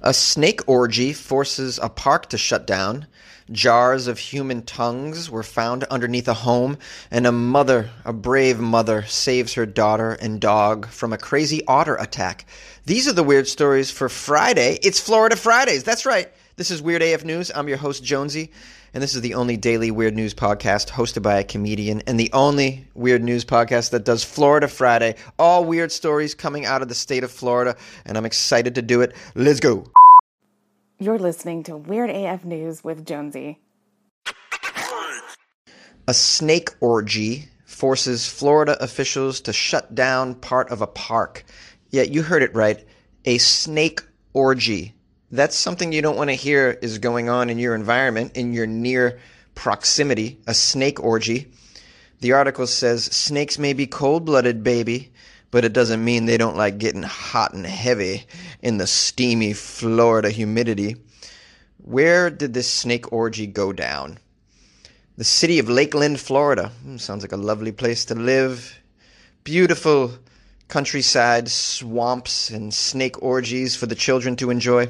A snake orgy forces a park to shut down. Jars of human tongues were found underneath a home, and a mother, a brave mother, saves her daughter and dog from a crazy otter attack. These are the weird stories for Friday. It's Florida Fridays. That's right. This is Weird AF News. I'm your host, Jonesy, and this is the only daily weird news podcast hosted by a comedian and the only weird news podcast that does Florida Friday. All weird stories coming out of the state of Florida, and I'm excited to do it. Let's go. You're listening to Weird AF News with Jonesy. A snake orgy forces Florida officials to shut down part of a park. Yeah, you heard it right. A snake orgy. That's something you don't want to hear is going on in your environment, in your near proximity. A snake orgy. The article says, snakes may be cold-blooded, baby, but it doesn't mean they don't like getting hot and heavy in the steamy Florida humidity. Where did this snake orgy go down? The city of Lakeland, Florida. Sounds like a lovely place to live. Beautiful countryside, swamps, and snake orgies for the children to enjoy.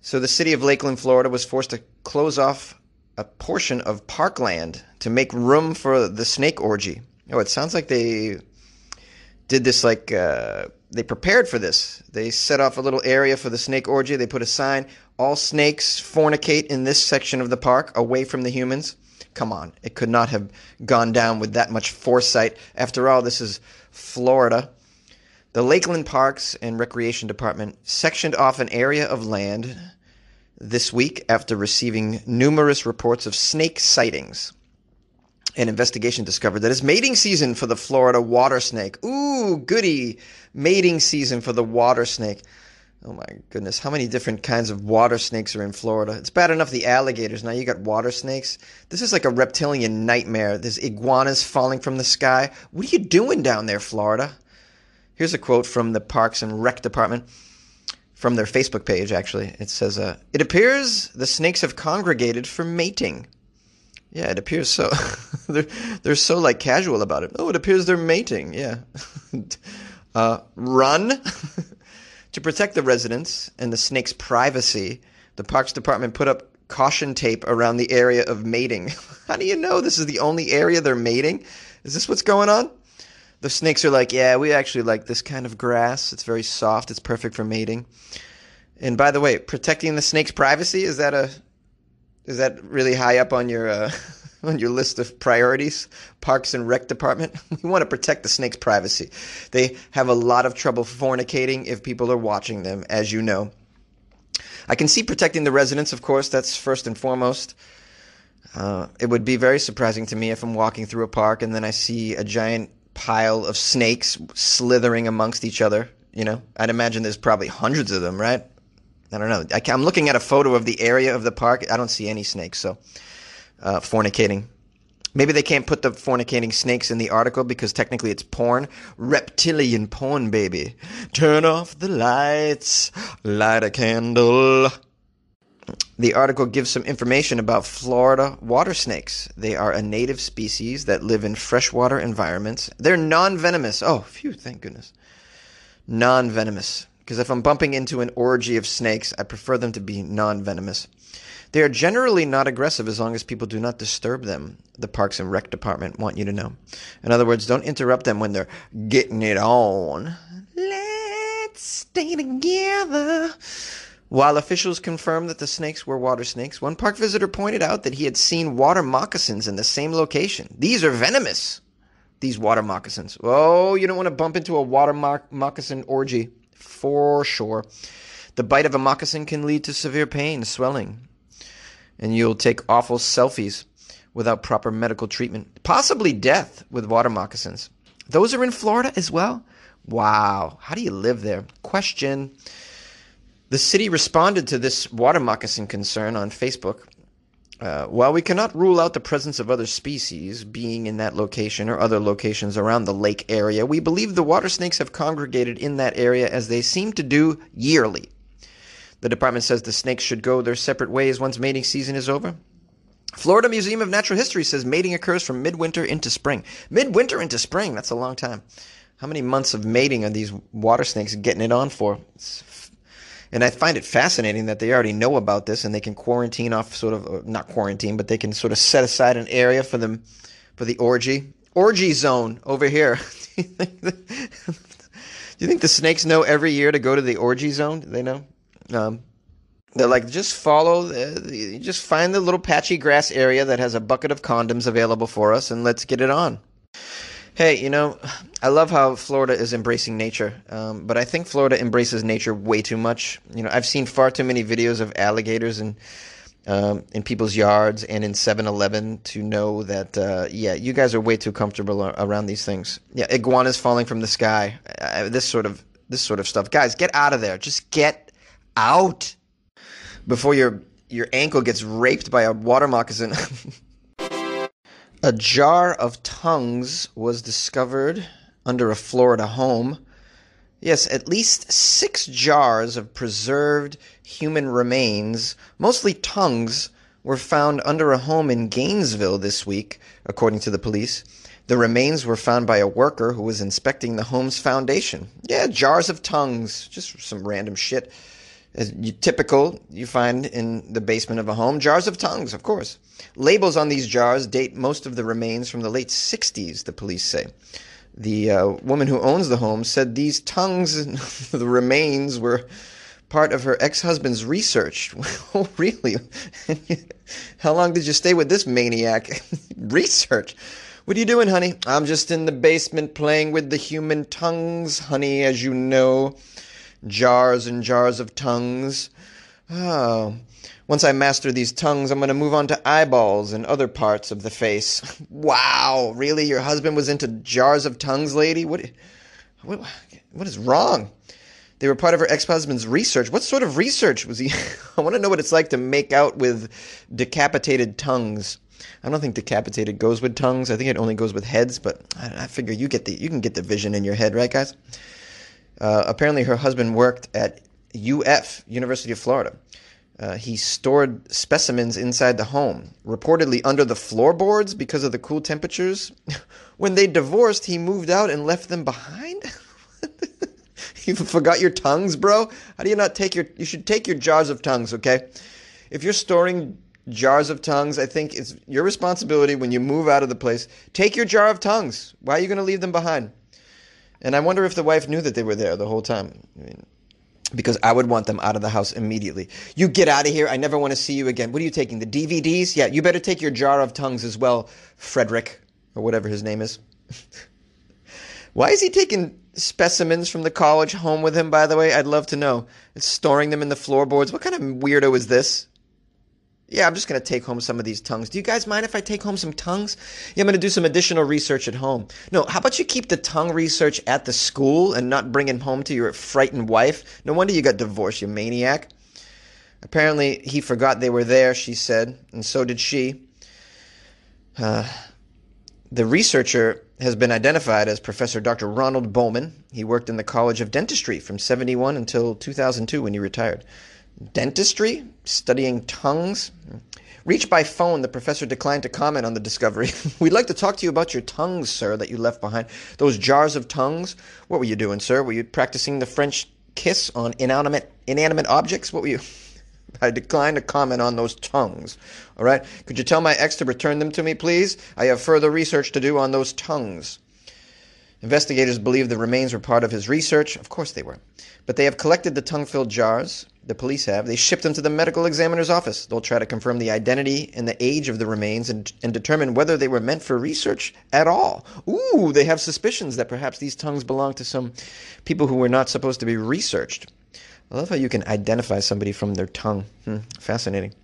So the city of Lakeland, Florida was forced to close off a portion of parkland to make room for the snake orgy. Oh, it sounds like they did this like they prepared for this. They set off a little area for the snake orgy. They put a sign, all snakes fornicate in this section of the park, away from the humans. Come on, it could not have gone down with that much foresight. After all, this is Florida. The Lakeland Parks and Recreation Department sectioned off an area of land this week after receiving numerous reports of snake sightings. An investigation discovered that it's mating season for the Florida water snake. Ooh, goody. Mating season for the water snake. Oh, my goodness. How many different kinds of water snakes are in Florida? It's bad enough the alligators. Now you got water snakes. This is like a reptilian nightmare. There's iguanas falling from the sky. What are you doing down there, Florida? Here's a quote from the Parks and Rec Department. From their Facebook page, actually. It says, it appears the snakes have congregated for mating. Yeah, it appears so. They're so, like, casual about it. Oh, it appears they're mating. Yeah. Run. To protect the residents and the snake's privacy, the Parks Department put up caution tape around the area of mating. How do you know this is the only area they're mating? Is this what's going on? The snakes are like, yeah, we actually like this kind of grass. It's very soft. It's perfect for mating. And by the way, protecting the snake's privacy, is that really high up on your list of priorities? Parks and Rec Department? We want to protect the snake's privacy. They have a lot of trouble fornicating if people are watching them, as you know. I can see protecting the residents, of course. That's first and foremost. It would be very surprising to me if I'm walking through a park and then I see a giant pile of snakes slithering amongst each other. You know, I'd imagine there's probably hundreds of them, right? I don't know. I'm looking at a photo of the area of the park. I don't see any snakes, so fornicating. Maybe they can't put the fornicating snakes in the article because technically it's porn. Reptilian porn, baby. Turn off the lights. Light a candle. The article gives some information about Florida water snakes. They are a native species that live in freshwater environments. They're non-venomous. Oh, phew, thank goodness. Non-venomous. Because if I'm bumping into an orgy of snakes, I prefer them to be non-venomous. They are generally not aggressive as long as people do not disturb them, the Parks and Rec Department want you to know. In other words, don't interrupt them when they're getting it on. Let's stay together. While officials confirmed that the snakes were water snakes, one park visitor pointed out that he had seen water moccasins in the same location. These are venomous, these water moccasins. Oh, you don't want to bump into a water moccasin orgy. For sure. The bite of a moccasin can lead to severe pain, swelling, and you'll take awful selfies without proper medical treatment. Possibly death with water moccasins. Those are in Florida as well? Wow. How do you live there? Question. The city responded to this water moccasin concern on Facebook. While we cannot rule out the presence of other species being in that location or other locations around the lake area, we believe the water snakes have congregated in that area as they seem to do yearly. The department says the snakes should go their separate ways once mating season is over. Florida Museum of Natural History says mating occurs from midwinter into spring. Midwinter into spring, that's a long time. How many months of mating are these water snakes getting it on for? It's And I find it fascinating that they already know about this and they can quarantine off sort of, not quarantine, but they can sort of set aside an area for them, for the orgy. Orgy zone over here. Do you think the snakes know every year to go to the orgy zone? Do they know? They're like, just follow, just find the little patchy grass area that has a bucket of condoms available for us and let's get it on. Hey, you know, I love how Florida is embracing nature, but I think Florida embraces nature way too much. You know, I've seen far too many videos of alligators in people's yards and in 7-Eleven to know that, yeah, you guys are way too comfortable around these things. Yeah, iguanas falling from the sky, this sort of stuff. Guys, get out of there. Just get out before your ankle gets raped by a water moccasin. A jar of tongues was discovered under a Florida home. Yes, at least 6 jars of preserved human remains, mostly tongues, were found under a home in Gainesville this week, according to the police. The remains were found by a worker who was inspecting the home's foundation. Yeah, jars of tongues, just some random shit. As typical, you find in the basement of a home, jars of tongues, of course. Labels on these jars date most of the remains from the late 60s, the police say. The woman who owns the home said these tongues, the remains, were part of her ex-husband's research. Oh, really? How long did you stay with this maniac? Research? What are you doing, honey? I'm just in the basement playing with the human tongues, honey, as you know. Jars and jars of tongues. Oh, once I master these tongues, I'm going to move on to eyeballs and other parts of the face. Wow, really? Your husband was into jars of tongues, lady? What is wrong? They were part of her ex-husband's research. What sort of research was he? I want to know what it's like to make out with decapitated tongues. I don't think decapitated goes with tongues. I think it only goes with heads, but I figure you can get the vision in your head, right, guys? Apparently her husband worked at UF, University of Florida. He stored specimens inside the home, reportedly under the floorboards because of the cool temperatures. When they divorced, he moved out and left them behind? You forgot your tongues, bro? How do you not take your... You should take your jars of tongues, okay? If you're storing jars of tongues, I think it's your responsibility when you move out of the place. Take your jar of tongues. Why are you going to leave them behind? And I wonder if the wife knew that they were there the whole time. I mean, because I would want them out of the house immediately. You get out of here. I never want to see you again. What are you taking, the DVDs? Yeah, you better take your jar of tongues as well, Frederick, or whatever his name is. Why is he taking specimens from the college home with him, by the way? I'd love to know. It's storing them in the floorboards. What kind of weirdo is this? Yeah, I'm just going to take home some of these tongues. Do you guys mind if I take home some tongues? Yeah, I'm going to do some additional research at home. No, how about you keep the tongue research at the school and not bring it home to your frightened wife? No wonder you got divorced, you maniac. Apparently, he forgot they were there, she said, and so did she. The researcher has been identified as Professor Dr. Ronald Bowman. He worked in the College of Dentistry from 1971 until 2002 when he retired. Dentistry? Studying tongues? Reached by phone, the professor declined to comment on the discovery. We'd like to talk to you about your tongues, sir, that you left behind. Those jars of tongues? What were you doing, sir? Were you practicing the French kiss on inanimate objects? What were you... I declined to comment on those tongues. All right? Could you tell my ex to return them to me, please? I have further research to do on those tongues. Investigators believe the remains were part of his research. Of course they were. But they have collected the tongue-filled jars. The police have. They shipped them to the medical examiner's office. They'll try to confirm the identity and the age of the remains and determine whether they were meant for research at all. Ooh, they have suspicions that perhaps these tongues belong to some people who were not supposed to be researched. I love how you can identify somebody from their tongue. Fascinating.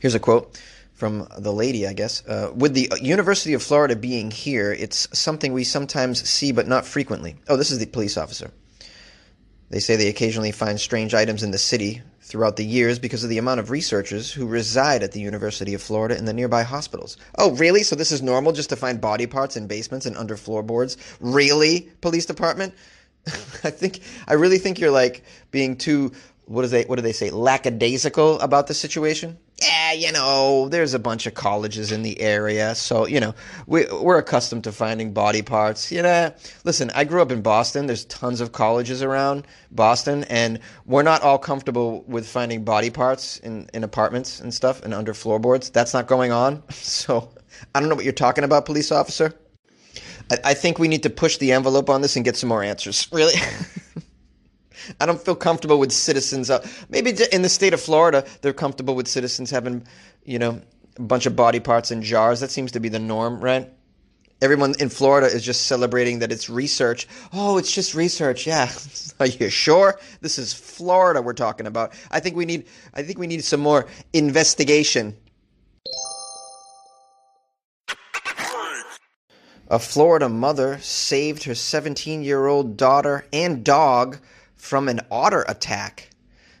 Here's a quote from the lady, I guess. With the University of Florida being here, it's something we sometimes see but not frequently. Oh, this is the police officer. They say they occasionally find strange items in the city throughout the years because of the amount of researchers who reside at the University of Florida and the nearby hospitals. Oh, really? So this is normal just to find body parts in basements and under floorboards? Really, police department? I really think you're like being too, what do they say, lackadaisical about the situation? Yeah, you know, there's a bunch of colleges in the area. So, you know, we're accustomed to finding body parts. You know, listen, I grew up in Boston. There's tons of colleges around Boston, and we're not all comfortable with finding body parts in apartments and stuff and under floorboards. That's not going on. So I don't know what you're talking about, police officer. I think we need to push the envelope on this and get some more answers. Really? I don't feel comfortable with citizens. Maybe in the state of Florida, they're comfortable with citizens having, you know, a bunch of body parts in jars. That seems to be the norm, right? Everyone in Florida is just celebrating that it's research. Oh, it's just research. Yeah. Are you sure? This is Florida we're talking about. I think we need some more investigation. A Florida mother saved her 17-year-old daughter and dog from an otter attack.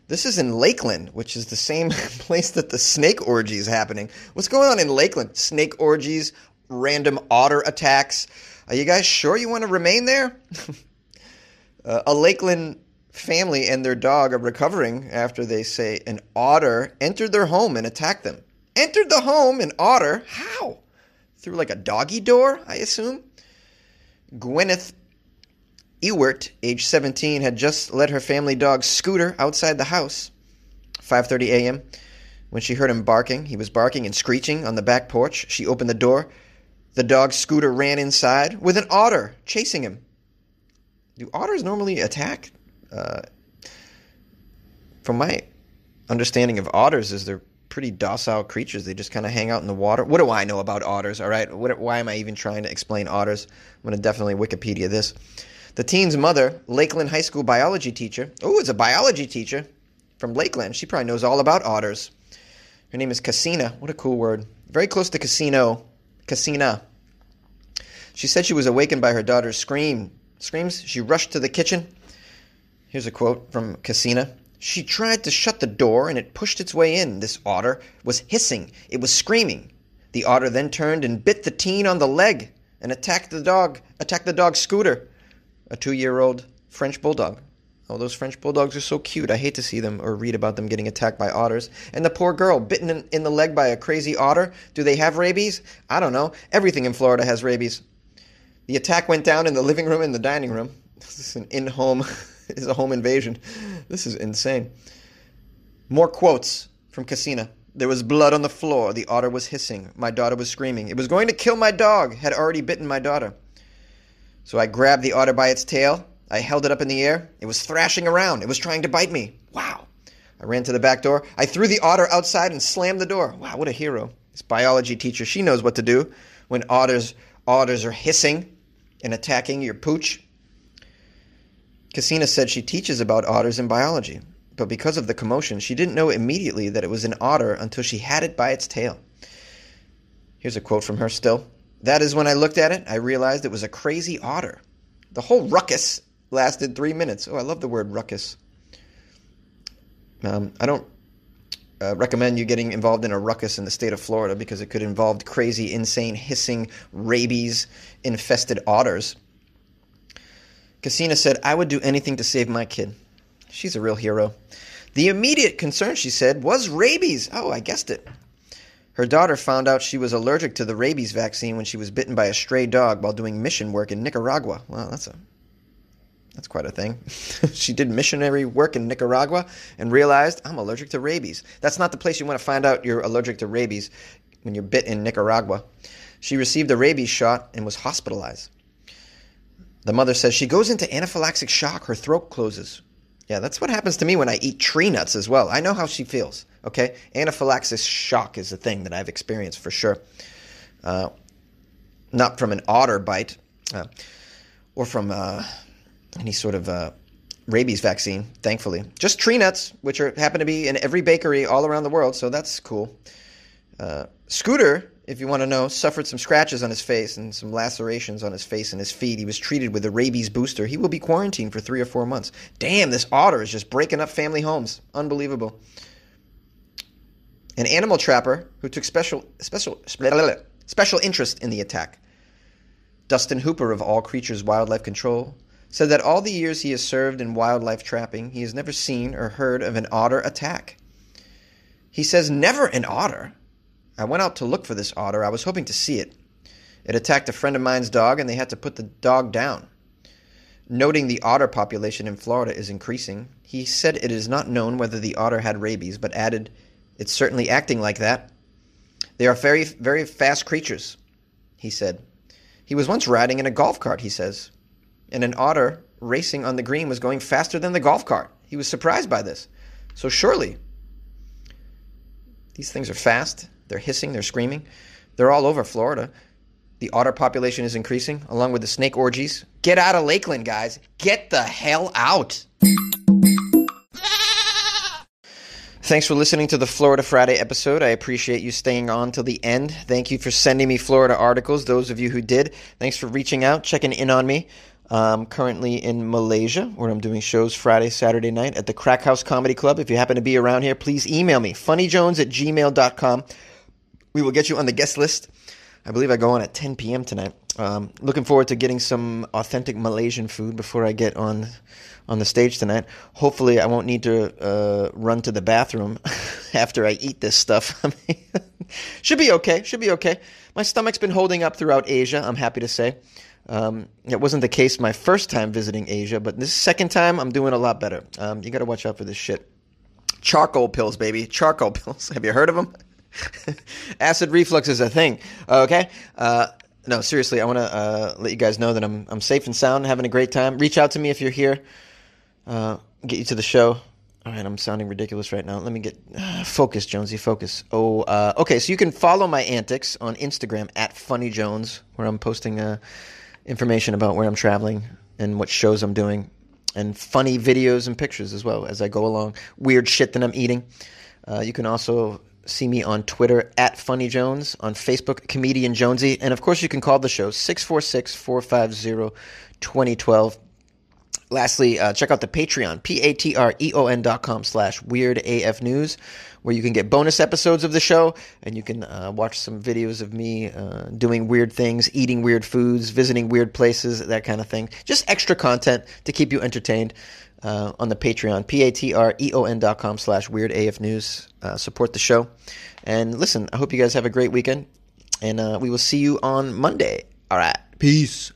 This is in Lakeland, which is the same place that the snake orgy is happening. What's going on in Lakeland? Snake orgies, random otter attacks. Are you guys sure you want to remain there? A Lakeland family and their dog are recovering after they say an otter entered their home and attacked them. Entered the home, an otter? How? Through like a doggy door, I assume? Gwyneth Ewart, age 17, had just let her family dog Scooter outside the house, 5:30 a.m. When she heard him barking, he was barking and screeching on the back porch. She opened the door. The dog Scooter ran inside with an otter chasing him. Do otters normally attack? From my understanding of otters is they're pretty docile creatures. They just kind of hang out in the water. What do I know about otters, all right? Why am I even trying to explain otters? I'm going to definitely Wikipedia this. The teen's mother, Lakeland High School biology teacher. Oh, it's a biology teacher from Lakeland. She probably knows all about otters. Her name is Cassina. What a cool word. Very close to casino. Cassina. She said she was awakened by her daughter's screams. She rushed to the kitchen. Here's a quote from Cassina. She tried to shut the door, and it pushed its way in. This otter was hissing. It was screaming. The otter then turned and bit the teen on the leg and attacked the dog Scooter, a 2-year-old French bulldog. Oh, those French bulldogs are so cute. I hate to see them or read about them getting attacked by otters. And the poor girl, bitten in the leg by a crazy otter. Do they have rabies? I don't know. Everything in Florida has rabies. The attack went down in the living room and the dining room. This is an in-home, is a home invasion. This is insane. More quotes from Cassina. There was blood on the floor. The otter was hissing. My daughter was screaming. It was going to kill my dog. Had already bitten my daughter. So I grabbed the otter by its tail. I held it up in the air. It was thrashing around. It was trying to bite me. Wow. I ran to the back door. I threw the otter outside and slammed the door. Wow, what a hero. This biology teacher, she knows what to do when otters are hissing and attacking your pooch. Cassina said she teaches about otters in biology, but because of the commotion, she didn't know immediately that it was an otter until she had it by its tail. Here's a quote from her still. That is when I looked at it, I realized it was a crazy otter. The whole ruckus lasted 3 minutes. Oh, I love the word ruckus. I don't recommend you getting involved in a ruckus in the state of Florida because it could involve crazy, insane, hissing, rabies-infested otters. Cassina said, I would do anything to save my kid. She's a real hero. The immediate concern, she said, was rabies. Oh, I guessed it. Her daughter found out she was allergic to the rabies vaccine when she was bitten by a stray dog while doing mission work in Nicaragua. Wow, that's quite a thing. She did missionary work in Nicaragua and realized, I'm allergic to rabies. That's not the place you want to find out you're allergic to rabies when you're bit in Nicaragua. She received a rabies shot and was hospitalized. The mother says she goes into anaphylactic shock. Her throat closes. Yeah, that's what happens to me when I eat tree nuts as well. I know how she feels. Okay, anaphylaxis shock is a thing that I've experienced for sure. Not from an otter bite or from any sort of rabies vaccine, thankfully. Just tree nuts, which happen to be in every bakery all around the world, so that's cool. Scooter, if you want to know, suffered some scratches on his face and some lacerations on his face and his feet. He was treated with a rabies booster. He will be quarantined for 3 or 4 months. Damn, this otter is just breaking up family homes. Unbelievable. An animal trapper who took special interest in the attack. Dustin Hooper of All Creatures Wildlife Control said that all the years he has served in wildlife trapping, he has never seen or heard of an otter attack. He says, never an otter. I went out to look for this otter. I was hoping to see it. It attacked a friend of mine's dog, and they had to put the dog down. Noting the otter population in Florida is increasing, he said it is not known whether the otter had rabies, but added, it's certainly acting like that. They are very, very fast creatures, he said. He was once riding in a golf cart, he says, and an otter racing on the green was going faster than the golf cart. He was surprised by this. So surely, these things are fast. They're hissing, they're screaming. They're all over Florida. The otter population is increasing, along with the snake orgies. Get out of Lakeland, guys. Get the hell out. Thanks for listening to the Florida Friday episode. I appreciate you staying on till the end. Thank you for sending me Florida articles, those of you who did. Thanks for reaching out, checking in on me. I'm currently in Malaysia, where I'm doing shows Friday, Saturday night at the Crack House Comedy Club. If you happen to be around here, please email me, funnyjones@gmail.com. We will get you on the guest list. I believe I go on at 10 p.m. tonight. Looking forward to getting some authentic Malaysian food before I get on the stage tonight. Hopefully, I won't need to run to the bathroom after I eat this stuff. I mean, should be okay. Should be okay. My stomach's been holding up throughout Asia, I'm happy to say. It wasn't the case my first time visiting Asia, but this second time, I'm doing a lot better. You got to watch out for this shit. Charcoal pills, baby. Charcoal pills. Have you heard of them? Acid reflux is a thing, okay? No, seriously, I want to let you guys know that I'm safe and sound, having a great time. Reach out to me if you're here. Get you to the show. All right, I'm sounding ridiculous right now. Let me get focus, Jonesy, focus. Okay, so you can follow my antics on Instagram at funnyjones, where I'm posting information about where I'm traveling and what shows I'm doing, and funny videos and pictures as well as I go along. Weird shit that I'm eating. You can also see me on Twitter at Funny Jones, on Facebook, Comedian Jonesy. And of course, you can call the show 646-450-2012. Lastly, check out the Patreon, patreon.com/WeirdAFNews, where you can get bonus episodes of the show, and you can watch some videos of me doing weird things, eating weird foods, visiting weird places, that kind of thing. Just extra content to keep you entertained. On the Patreon, patreon.com/WeirdAFNews. Support the show. And listen, I hope you guys have a great weekend. And we will see you on Monday. All right. Peace.